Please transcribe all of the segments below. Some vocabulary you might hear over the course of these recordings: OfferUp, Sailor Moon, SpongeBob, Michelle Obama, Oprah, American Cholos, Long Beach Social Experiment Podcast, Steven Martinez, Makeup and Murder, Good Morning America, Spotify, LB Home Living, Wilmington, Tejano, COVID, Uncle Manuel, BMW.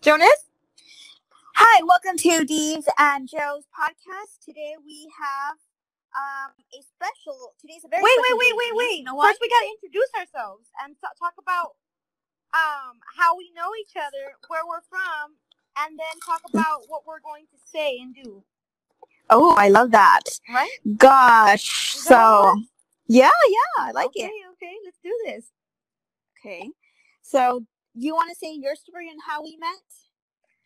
Jonas? Hi, welcome to Deeves and Joe's podcast. Today we have a special. Today's a very wait. You know what? First, we gotta introduce ourselves and talk about how we know each other, where we're from, and then talk about what we're going to say and do. Oh, I love that. Right? Gosh. So, yeah, I like it. Okay, let's do this. Okay. So, you want to say your story and how we met?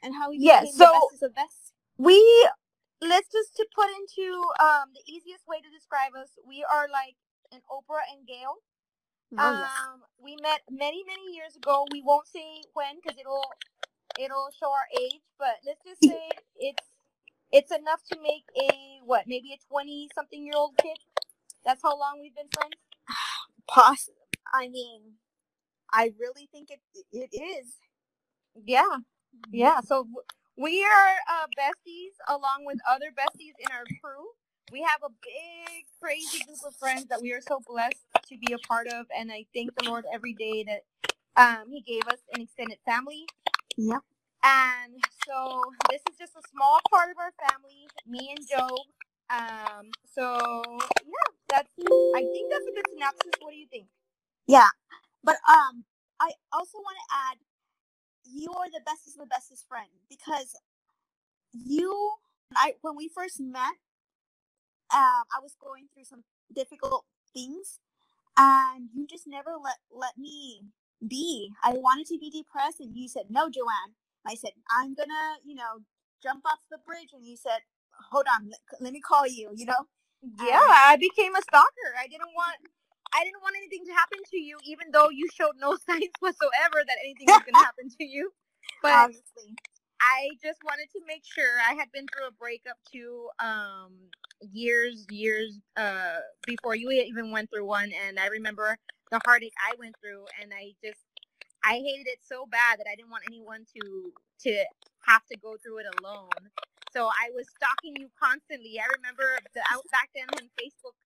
And how we became the best of best? Let's just to put into the easiest way to describe us, we are like an Oprah and Gail. Oh, yes. We met many, many years ago. We won't say when because it'll show our age, but let's just say it's enough to make maybe a 20-something-year-old kid. That's how long we've been friends. Possible. I mean, I really think it is. Yeah. So we are besties along with other besties in our crew. We have a big, crazy group of friends that we are so blessed to be a part of, and I thank the Lord every day that He gave us an extended family. Yep. And so this is just a small part of our family, me and Joe. So yeah, I think that's a good synopsis. What do you think? Yeah, but I also want to add, you are the bestest friend because when we first met, I was going through some difficult things, and you just never let me be. I wanted to be depressed, and you said, "No, Joanne." I said, "I'm gonna, jump off the bridge," and you said, "Hold on, let me call you." Yeah, I became a stalker. I didn't want anything to happen to you, even though you showed no signs whatsoever that anything was gonna happen to you. But obviously, I just wanted to make sure. I had been through a breakup too, years before you even went through one, and I remember the heartache I went through, and I hated it so bad that I didn't want anyone to have to go through it alone. So I was stalking you constantly. I remember back then when Facebook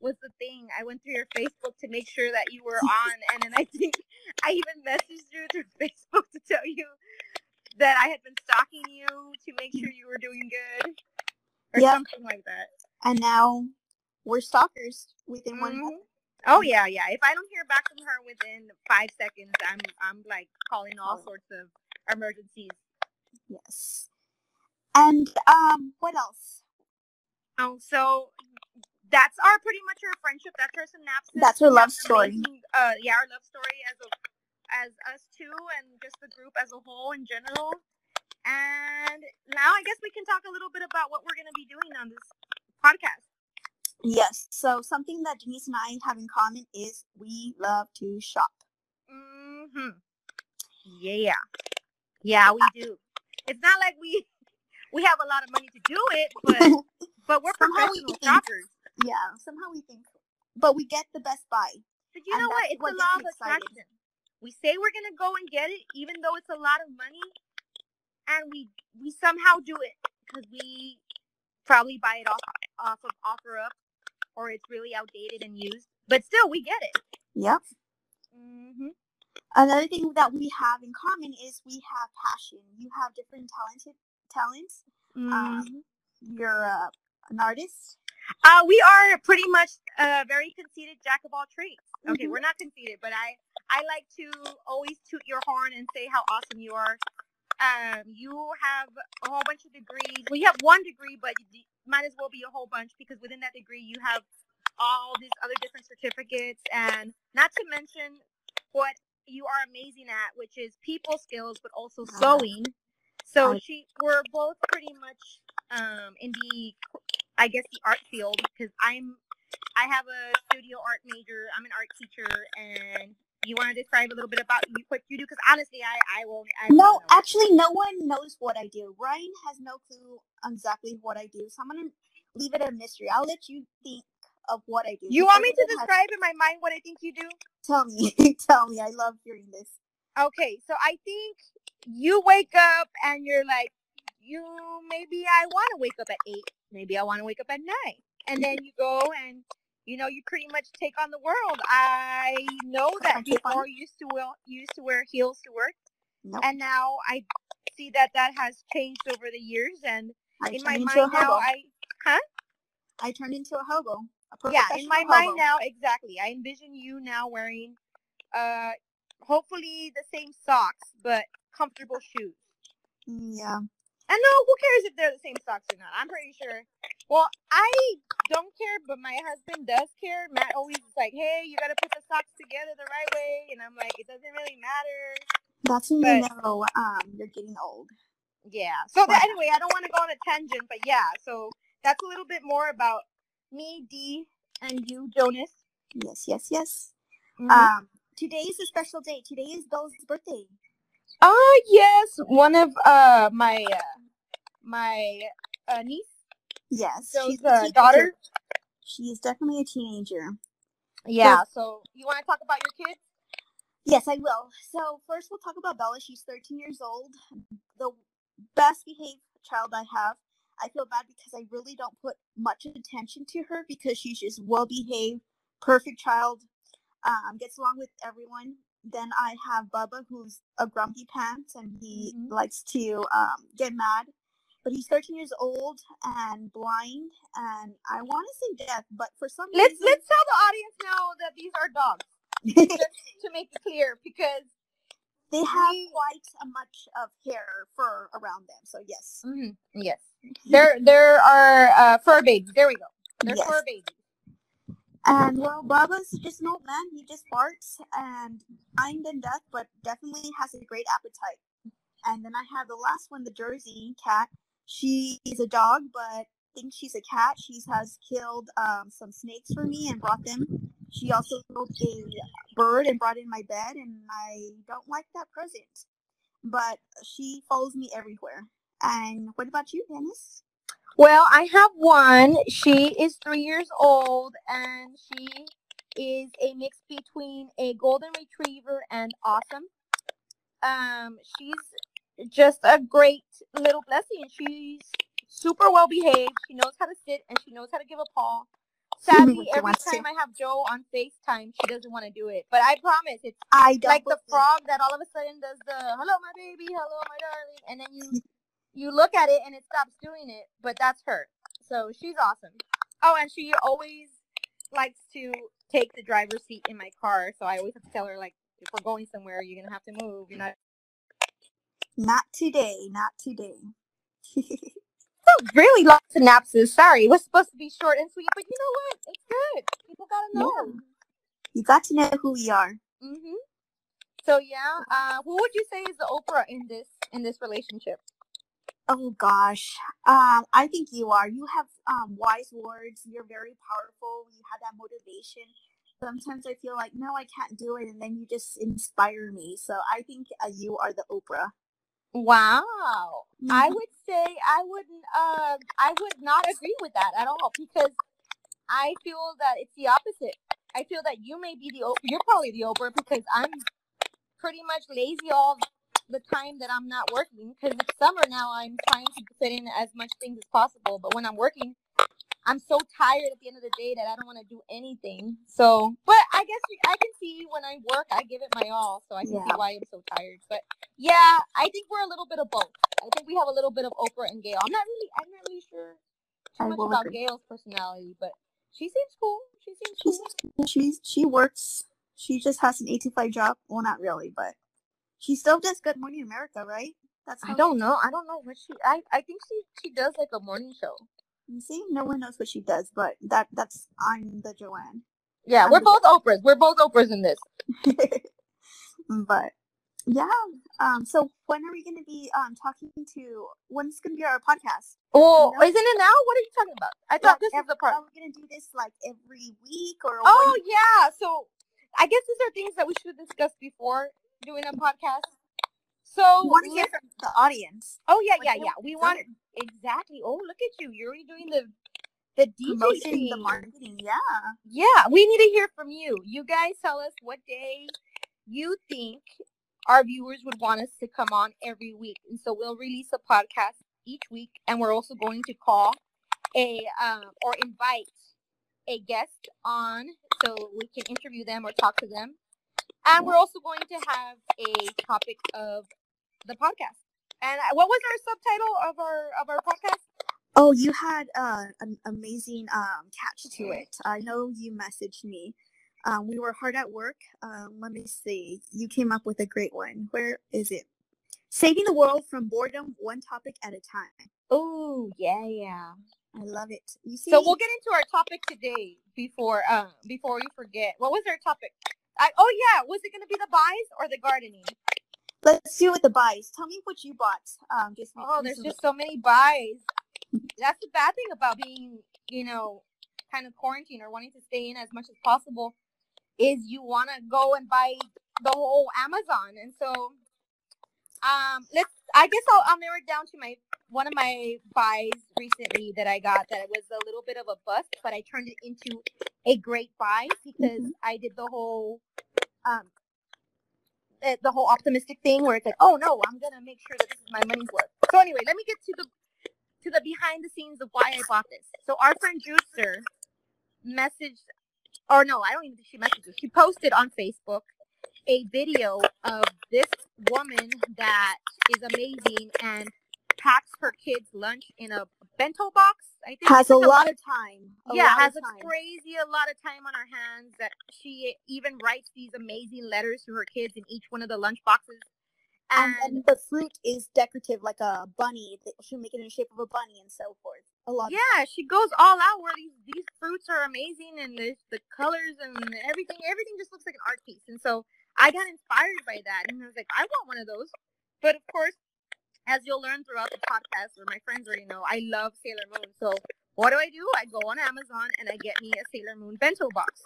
was the thing, I went through your Facebook to make sure that you were on, and then I think I even messaged you through Facebook to tell you that I had been stalking you to make sure you were doing good. Or something like that. And now we're stalkers within one month. Oh yeah. If I don't hear back from her within 5 seconds, I'm like calling all sorts of emergencies. Yes. And what else? Oh, so that's our pretty much our friendship. That's our synopsis. That's our love story. Our love story as us two and just the group as a whole in general. And now I guess we can talk a little bit about what we're going to be doing on this podcast. Yes. So something that Denise and I have in common is we love to shop. Mm-hmm. Yeah. Yeah, we do. It's not like we have a lot of money to do it, but we're professional shoppers. Yeah, somehow we think. But we get the best buy. But you know what? It's the law of attraction. We say we're going to go and get it, even though it's a lot of money. And we somehow do it because we probably buy it off of OfferUp, or it's really outdated and used. But still, we get it. Yep. Mm-hmm. Another thing that we have in common is we have passion. You have different talents. Mm-hmm. You're an artist. We are pretty much a very conceited jack of all trades. Okay, we're not conceited, but I like to always toot your horn and say how awesome you are. You have a whole bunch of degrees. Well, you have one degree, but you might as well be a whole bunch because within that degree, you have all these other different certificates, and not to mention what you are amazing at, which is people skills, but also sewing. So we're both pretty much in the art field because I have a studio art major. I'm an art teacher, and you want to describe a little bit about what you do? Because honestly, I won't. Actually, no one knows what I do. Ryan has no clue exactly what I do, so I'm going to leave it a mystery. I'll let you think of what I do. You want me to describe in my mind what I think you do? Tell me. I love hearing this. Okay, so I think you wake up and you're like, maybe I want to wake up at 8. Maybe I want to wake up at 9. And then you go and you pretty much take on the world. I know that before you used to wear heels to work, and now I see that that has changed over the years, and in my mind now, I turned into a hobo. Yeah, in my mind now, exactly. I envision you now wearing, hopefully the same socks, but comfortable shoes. Yeah. And no, who cares if they're the same socks or not? I'm pretty sure. Well, I don't care, but my husband does care. Matt always is like, hey, you got to put the socks together the right way. And I'm like, it doesn't really matter. That's when you know you're getting old. Yeah. So but anyway, I don't want to go on a tangent, but yeah. So that's a little bit more about me, Dee, and you, Jonas. Yes, yes, yes. Mm-hmm. Today is a special day. Today is Belle's birthday. Oh, yes. One of my niece. Yes. So she's a daughter. She is definitely a teenager. Yeah. So you want to talk about your kids? Yes, I will. So first we'll talk about Bella. She's 13 years old. The best behaved child I have. I feel bad because I really don't put much attention to her because she's just well-behaved, perfect child, gets along with everyone. Then I have Bubba, who's a grumpy pants, and he likes to get mad. But he's 13 years old and blind, and I want to say deaf, but for some reason... Let's tell the audience now that these are dogs, just to make it clear, because... They have quite a much of hair, fur around them, so yes. Mm-hmm. Yes. There are fur babies. There we go. They're fur babies. And, well, Bubba's just an old man. He just barks, and I'm done death, but definitely has a great appetite. And then I have the last one, the Jersey cat. She is a dog, but I think she's a cat. She has killed some snakes for me and brought them. She also killed a bird and brought it in my bed, and I don't like that present. But she follows me everywhere. And what about you, Dennis? Well, I have one. She is 3 years old, and she is a mix between a golden retriever and awesome. She's just a great little blessing. She's super well behaved. She knows how to sit, and she knows how to give a paw. Sadly, every time I have Joe on FaceTime, she doesn't want to do it. But I promise, it's like the frog that all of a sudden does the, hello, my baby, hello, my darling, and then you look at it and it stops doing it, but that's her. So she's awesome. Oh, and she always likes to take the driver's seat in my car. So I always have to tell her, like, if we're going somewhere, you're going to have to move. You're not. Not today. Not today. Oh, really long synapses. Sorry. It was supposed to be short and sweet, but you know what? It's good. People got to know. Yeah. You got to know who we are. Mm-hmm. So, yeah. Who would you say is the Oprah in this relationship? Oh, gosh. I think you are. You have wise words. You're very powerful. You have that motivation. Sometimes I feel like, no, I can't do it. And then you just inspire me. So I think you are the Oprah. Wow. Mm-hmm. I would say I would not agree with that at all because I feel that it's the opposite. I feel that you may be you're probably the Oprah because I'm pretty much lazy all the time that I'm not working because it's summer now. I'm trying to fit in as much things as possible, but when I'm working, I'm so tired at the end of the day that I don't want to do anything. So, but I guess I can see when I work, I give it my all, so I can see why I'm so tired. But yeah, I think we're a little bit of both. I think we have a little bit of Oprah and Gail. I'm not really sure too much about Gail's personality, but she seems cool. She works. She just has an 8-to-5 job. Well, not really, but she still does Good Morning America, right? I don't know what she. I think she does like a morning show. You see, no one knows what she does, but that's I'm the Joanne. Yeah, we're both Oprahs. We're both Oprahs in this. But yeah, so when are we going to be talking to? When's going to be our podcast? Oh, you know? Isn't it now? What are you talking about? I thought this was the part. Are we going to do this like every week or? Oh yeah, so I guess these are things that we should discuss before doing a podcast. So we want to hear from the audience. Oh yeah. We want exactly. Oh, look at you! You're already doing the DJ, the marketing. Yeah. We need to hear from you. You guys, tell us what day you think our viewers would want us to come on every week, and so we'll release a podcast each week, and we're also going to call or invite a guest on so we can interview them or talk to them. And we're also going to have a topic of the podcast. And what was our subtitle of our podcast? Oh, you had an amazing catch to it. I know you messaged me. We were hard at work. Let me see. You came up with a great one. Where is it? Saving the world from boredom, one topic at a time. Oh, yeah, yeah. I love it. You see? So we'll get into our topic today before we forget. What was our topic? Was it going to be the buys or the gardening? Let's do it with the buys. Tell me what you bought. There's just so many buys. That's the bad thing about being, kind of quarantined or wanting to stay in as much as possible is you want to go and buy the whole Amazon. And so I'll narrow it down to one of my buys recently that I got that was a little bit of a bust, but I turned it into a great buy because I did the whole optimistic thing where it's like, oh no, I'm gonna make sure that this is my money's worth. So anyway, let me get to the behind the scenes of why I bought this. So our friend Drewster she posted on Facebook a video of this woman that is amazing and packs her kids' lunch in a bento box. I think has a lot of time. A lot of time on her hands. That she even writes these amazing letters to her kids in each one of the lunch boxes. And the fruit is decorative, like a bunny. She'll make it in the shape of a bunny and so forth. She goes all out where these fruits are amazing, and the colors and everything just looks like an art piece. And so I got inspired by that, and I was like, I want one of those. But of course, as you'll learn throughout the podcast, or my friends already know, I love Sailor Moon. So what do? I go on Amazon and I get me a Sailor Moon bento box,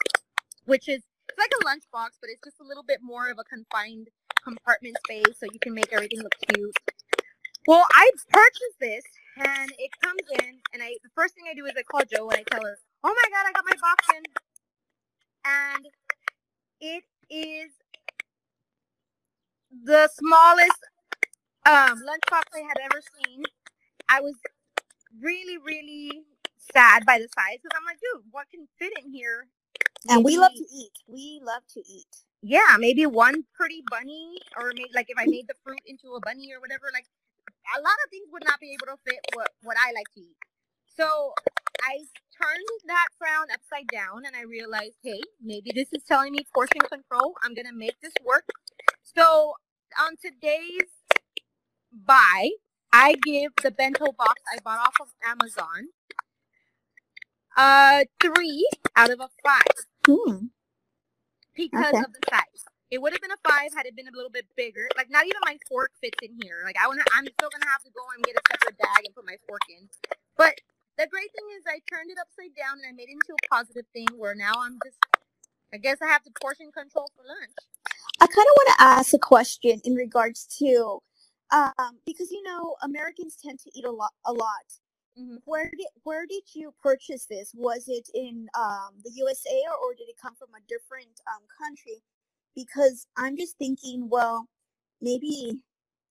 which is it's like a lunch box, but it's just a little bit more of a confined compartment space, so you can make everything look cute. Well, I purchased this, and it comes in, and the first thing I do is I call Joe and I tell her, oh my God, I got my box in. And it is the smallest lunchbox I had ever seen. I was really, really sad by the size, because I'm like, dude, what can fit in here? And we love to eat. Yeah, maybe one pretty bunny, or maybe like if I made the fruit into a bunny or whatever, like a lot of things would not be able to fit what I like to eat. So I turned that frown upside down and I realized, hey, maybe this is telling me portion control. I'm going to make this work. So on today's buy, I give the bento box I bought off of Amazon 3 out of 5. Because of the size. It would have been a 5 had it been a little bit bigger. Like, not even my fork fits in here. Like, I'm still going to have to go and get a separate bag and put my fork in. But the great thing is I turned it upside down and I made it into a positive thing where now I'm just, I guess I have to portion control for lunch. I kind of want to ask a question in regards to, because, Americans tend to eat a lot. Mm-hmm. Where did you purchase this? Was it in the USA or did it come from a different country? Because I'm just thinking, well, maybe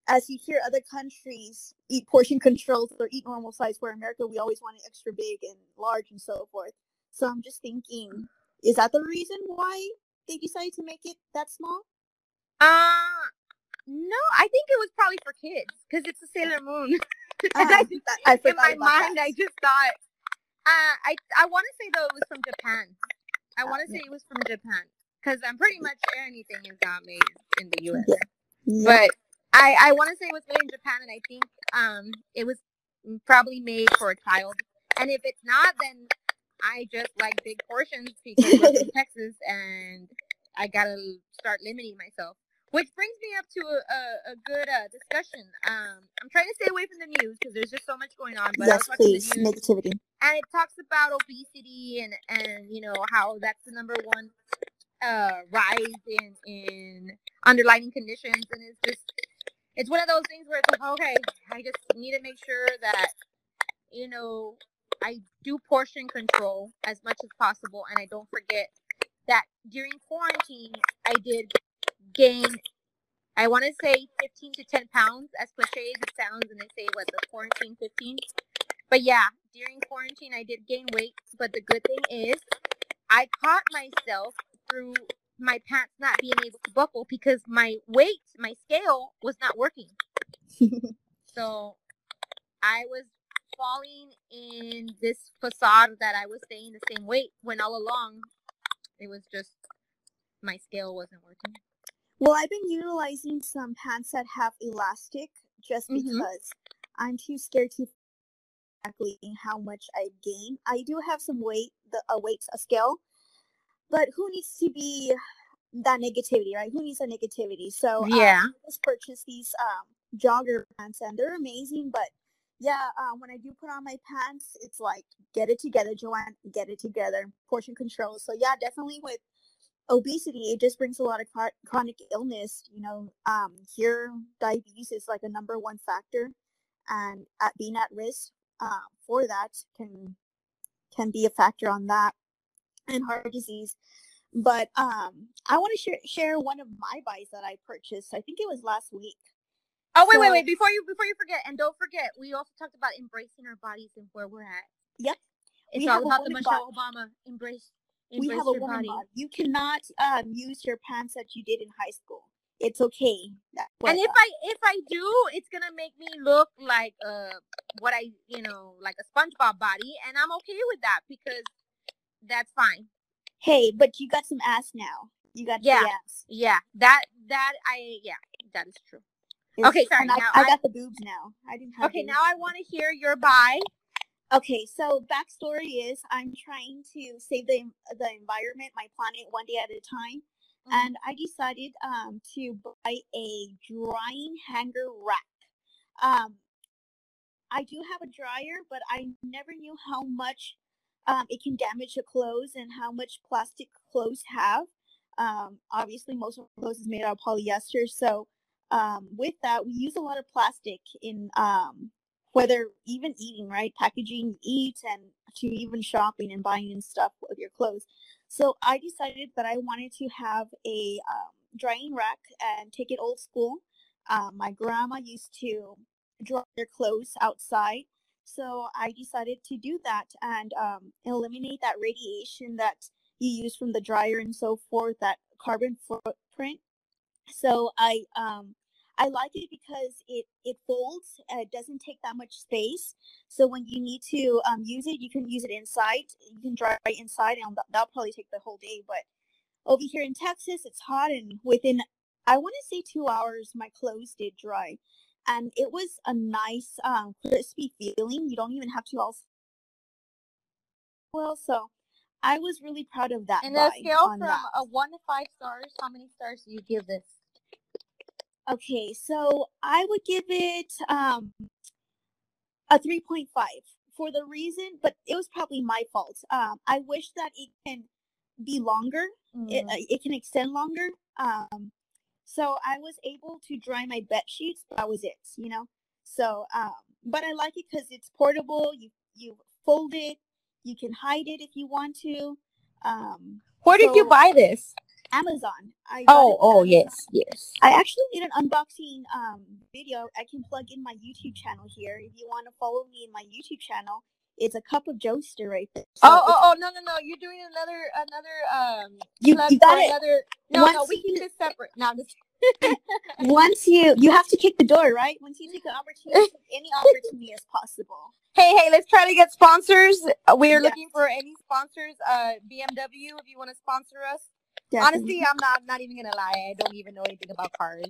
as you hear other countries eat portion controls or eat normal size, where in America we always want it extra big and large and so forth. So I'm just thinking, is that the reason why they decided to make it that small? No, I think it was probably for kids because it's a Sailor Moon. I just thought I want to say though it was from Japan. Because I'm pretty much anything is not made in the U.S. But I want to say it was made in Japan, and I think it was probably made for a child. And if it's not, then I just like big portions because I'm in Texas, and I gotta start limiting myself. Which brings me up to a good discussion. I'm trying to stay away from the news because there's just so much going on. But yes, please. Negativity. And it talks about obesity and how that's the number one rise in underlying conditions. And it's just, it's one of those things where it's like, okay, I just need to make sure that, I do portion control as much as possible. And I don't forget that during quarantine, I did gain, I want to say 15 to 10 pounds, as cliche as it sounds, and they say, the quarantine 15? But yeah, during quarantine, I did gain weight, but the good thing is, I caught myself through my pants not being able to buckle because my scale was not working. So I was falling in this facade that I was staying the same weight when all along it was just my scale wasn't working. Well, I've been utilizing some pants that have elastic just because I'm too scared to exactly how much I gain. I do have some weight, a scale, but who needs to be that negativity, right? Who needs that negativity? So I just purchased these jogger pants and they're amazing, but when I do put on my pants, it's like, get it together, Joanne, get it together, portion control. So yeah, definitely with obesity, it just brings a lot of chronic illness, you know. Here, diabetes is like a number one factor, and being at risk for that can be a factor on that, and heart disease. But I want to share one of my buys that I purchased. I think it was last week. Oh, wait, before you forget, and don't forget, we also talked about embracing our bodies and where we're at. Yep. It's all about the Michelle Obama embrace. We have a woman body. You cannot use your pants that you did in high school. It's okay. And if I do, it's going to make me look like like a SpongeBob body, and I'm okay with that because that's fine. Hey, but you got some ass now. You got the ass. Yeah. That is true. Okay, sorry. I got the boobs now. I didn't have. Okay, boobs. Now I want to hear your buy. Okay, so backstory is I'm trying to save the environment, my planet, one day at a time, and I decided to buy a drying hanger rack. I do have a dryer, but I never knew how much it can damage the clothes and how much plastic clothes have. Obviously, most of our clothes is made out of polyester, so. With that, we use a lot of plastic in whether even eating, right? Packaging, eat, and to even shopping and buying and stuff with your clothes. So I decided that I wanted to have a drying rack and take it old school. My grandma used to dry their clothes outside. So I decided to do that and eliminate that radiation that you use from the dryer and so forth, that carbon footprint. So I like it because it folds. It doesn't take that much space. So when you need to use it, you can use it inside. You can dry it inside, and that'll probably take the whole day. But over here in Texas, it's hot, and within, I want to say 2 hours, my clothes did dry. And it was a nice, crispy feeling. You don't even have to so I was really proud of that. And a scale from a 1 to 5 stars, how many stars do you give this? Okay, so I would give it a 3.5 for the reason, but it was probably my fault. I wish that it can be longer. It can extend longer. So I was able to dry my bed sheets. That was it, you know. So, but I like it because it's portable. You fold it. You can hide it if you want to. Where did you buy this? Amazon. Amazon. Yes. I actually did an unboxing video. I can plug in my YouTube channel here. If you want to follow me in my YouTube channel, it's a cup of Joester right there. So no! You're doing another. You got it. We can do this separate. No, I'm just once you have to kick the door, right? Once you take an opportunity, any opportunity is possible. Hey, let's try to get sponsors. We're looking for any sponsors. BMW, if you want to sponsor us. Definitely. Honestly, I'm not even gonna lie. I don't even know anything about cars.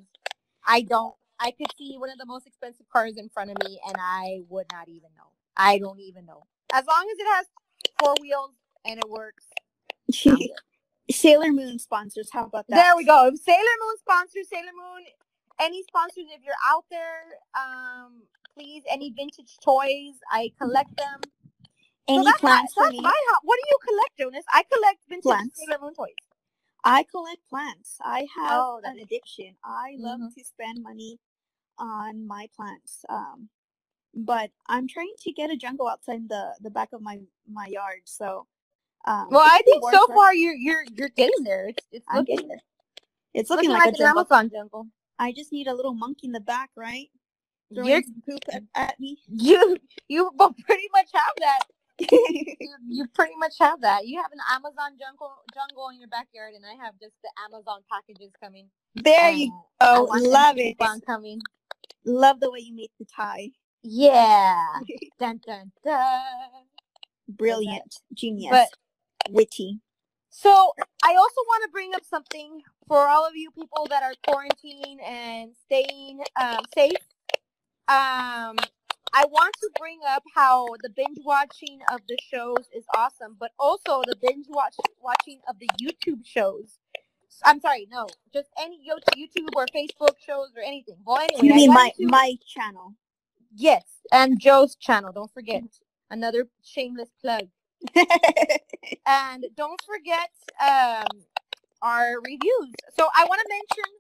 I could see one of the most expensive cars in front of me, and I would not even know. I don't even know. As long as it has 4 wheels and it works. Sailor Moon sponsors. How about that? There we go. If Sailor Moon sponsors. Sailor Moon. Any sponsors, if you're out there, please. Any vintage toys, I collect them. Any plants for me? What do you collect, Jonas? I collect vintage Sailor Moon toys. I collect plants. I have an addiction. I love to spend money on my plants. But I'm trying to get a jungle outside the back of my yard. So, I think so far you're getting there. I'm getting there. It's looking like a jungle. Amazon jungle. I just need a little monkey in the back, right? Throwing some poop at me. You pretty much have that. you pretty much have that. You have an Amazon jungle in your backyard, and I have just the Amazon packages coming. There you go. Love it. Coming. Love the way you made the tie. Yeah. Dun, dun, dun. Brilliant. Genius. But, witty. So I also want to bring up something for all of you people that are quarantined and staying safe. I want to bring up how the binge watching of the shows is awesome, but also the binge watching of the YouTube shows. I'm sorry, no, just any YouTube or Facebook shows or anything. Well, anyway, you mean my channel? Yes, and Joe's channel. Don't forget, another shameless plug. And don't forget our reviews. So I want to mention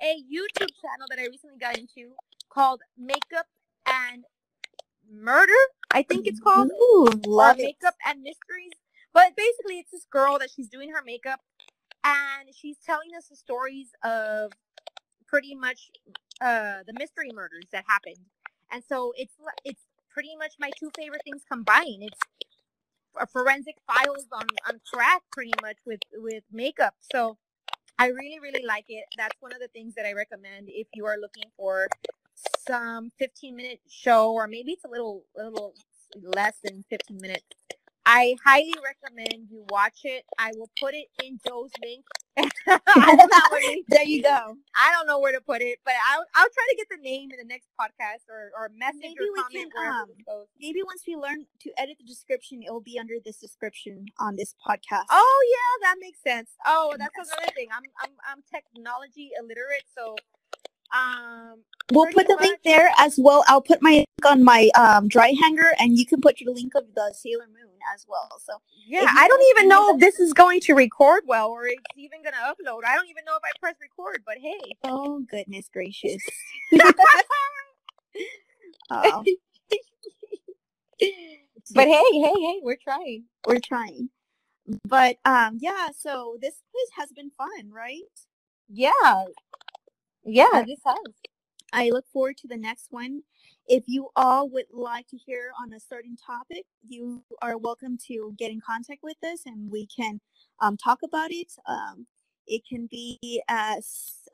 a YouTube channel that I recently got into called Makeup and Murder, I think it's called. Ooh, love it. Makeup and Mysteries. But basically, it's this girl that she's doing her makeup. And she's telling us the stories of pretty much the mystery murders that happened. And so it's pretty much my two favorite things combined. It's forensic files on crack pretty much with makeup. So I really, really like it. That's one of the things that I recommend if you are looking for some 15-minute show, or maybe it's a little less than 15 minutes. I highly recommend you watch it. I will put it in Joe's link. There you go. I don't know where to put it, but I'll try to get the name in the next podcast or message maybe or comment. Maybe once we learn to edit the description, it will be under this description on this podcast. Oh yeah, that makes sense. Oh, that's another thing. I'm technology illiterate, so we'll put the link there as well. I'll put my link on my dry hanger, and you can put your link of the Sailor Moon as well. So yeah, I don't even know if this is going to record well, or it's even going to upload. I don't even know if I press record, but hey. Oh, goodness gracious. Oh. But hey, we're trying. But yeah, so this quiz has been fun, right? Yeah, this has. I look forward to the next one. If you all would like to hear on a certain topic, you are welcome to get in contact with us, and we can talk about it. It can be a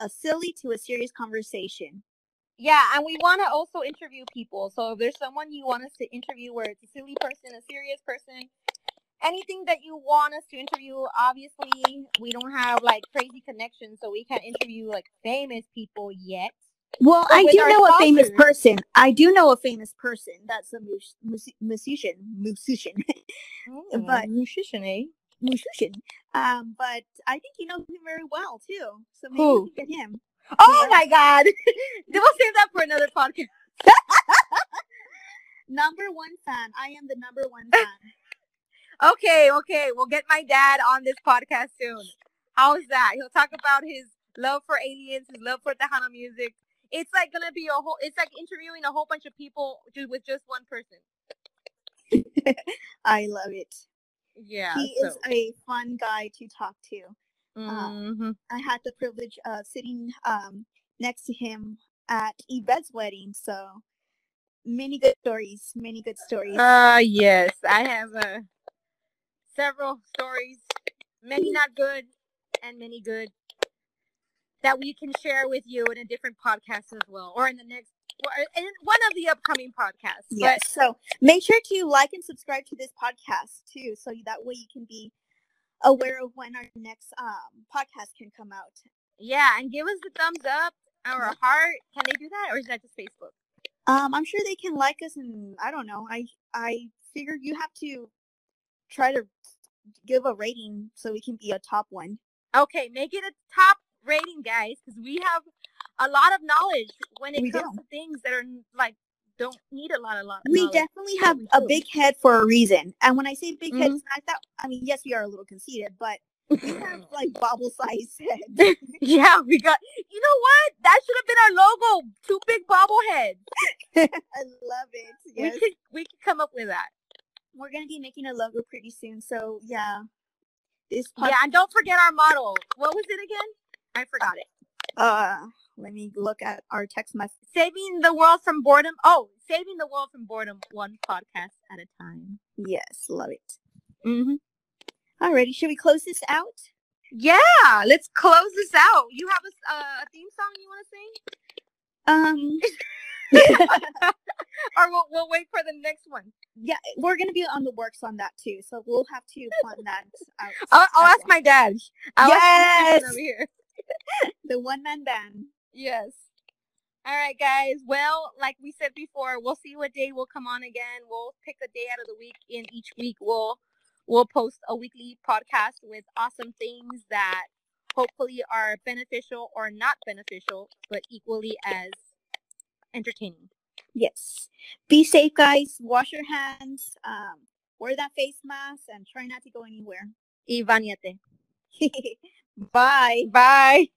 silly to a serious conversation. Yeah, and we want to also interview people. So if there's someone you want us to interview, where it's a silly person, a serious person, anything that you want us to interview. Obviously, we don't have like crazy connections, so we can't interview like famous people yet. Well, I do know a famous person. That's a musician. Mm, but musician, eh? Musician. But I think you know him very well too. So maybe we can get him. Oh my God! We'll save that for another podcast. Number one fan. I am the number one fan. Okay. We'll get my dad on this podcast soon. How's that? He'll talk about his love for aliens, his love for Tejano music. It's like going to be it's like interviewing a whole bunch of people with just one person. I love it. Yeah. He is a fun guy to talk to. Mm-hmm. I had the privilege of sitting next to him at Yvette's wedding, so many good stories. Yes, I have several stories, many not good and many good, that we can share with you in a different podcast as well, or in the next, in one of the upcoming podcasts. Yes, but, so make sure to like and subscribe to this podcast too, so that way you can be aware of when our next podcast can come out. Yeah, and give us a thumbs up or a heart. Can they do that, or is that just Facebook? I'm sure they can like us, and I don't know. I figured you have to try to give a rating so we can be a top one. Okay, make it a top rating, guys, because we have a lot of knowledge when it comes to things that are like don't need a lot of knowledge. We definitely have a big head for a reason, and when I say big head, it's not that. I mean, yes, we are a little conceited, but we have like bobble-sized heads. Yeah, we got. You know what? That should have been our logo. Two big bobble heads. I love it. Yes. We could come up with that. We're going to be making a logo pretty soon, so yeah. Yeah, and don't forget our model. What was it again? I forgot it. Let me look at our text message. Saving the world from boredom, one podcast at a time. Yes, love it. Mm-hmm. Alrighty, should we close this out? Yeah, let's close this out. You have a theme song you want to sing? Or we'll wait for the next one. Yeah, we're going to be on the works on that too. So we'll have to plan that out. I'll ask my dad. Yes! Over here. The one-man band. Yes. All right, guys. Well, like we said before, we'll see what day we'll come on again. We'll pick a day out of the week, and each week we'll post a weekly podcast with awesome things that hopefully are beneficial or not beneficial, but equally as entertaining. Yes. Be safe, guys. Wash your hands. Wear that face mask and try not to go anywhere. Y bañate. Bye. Bye.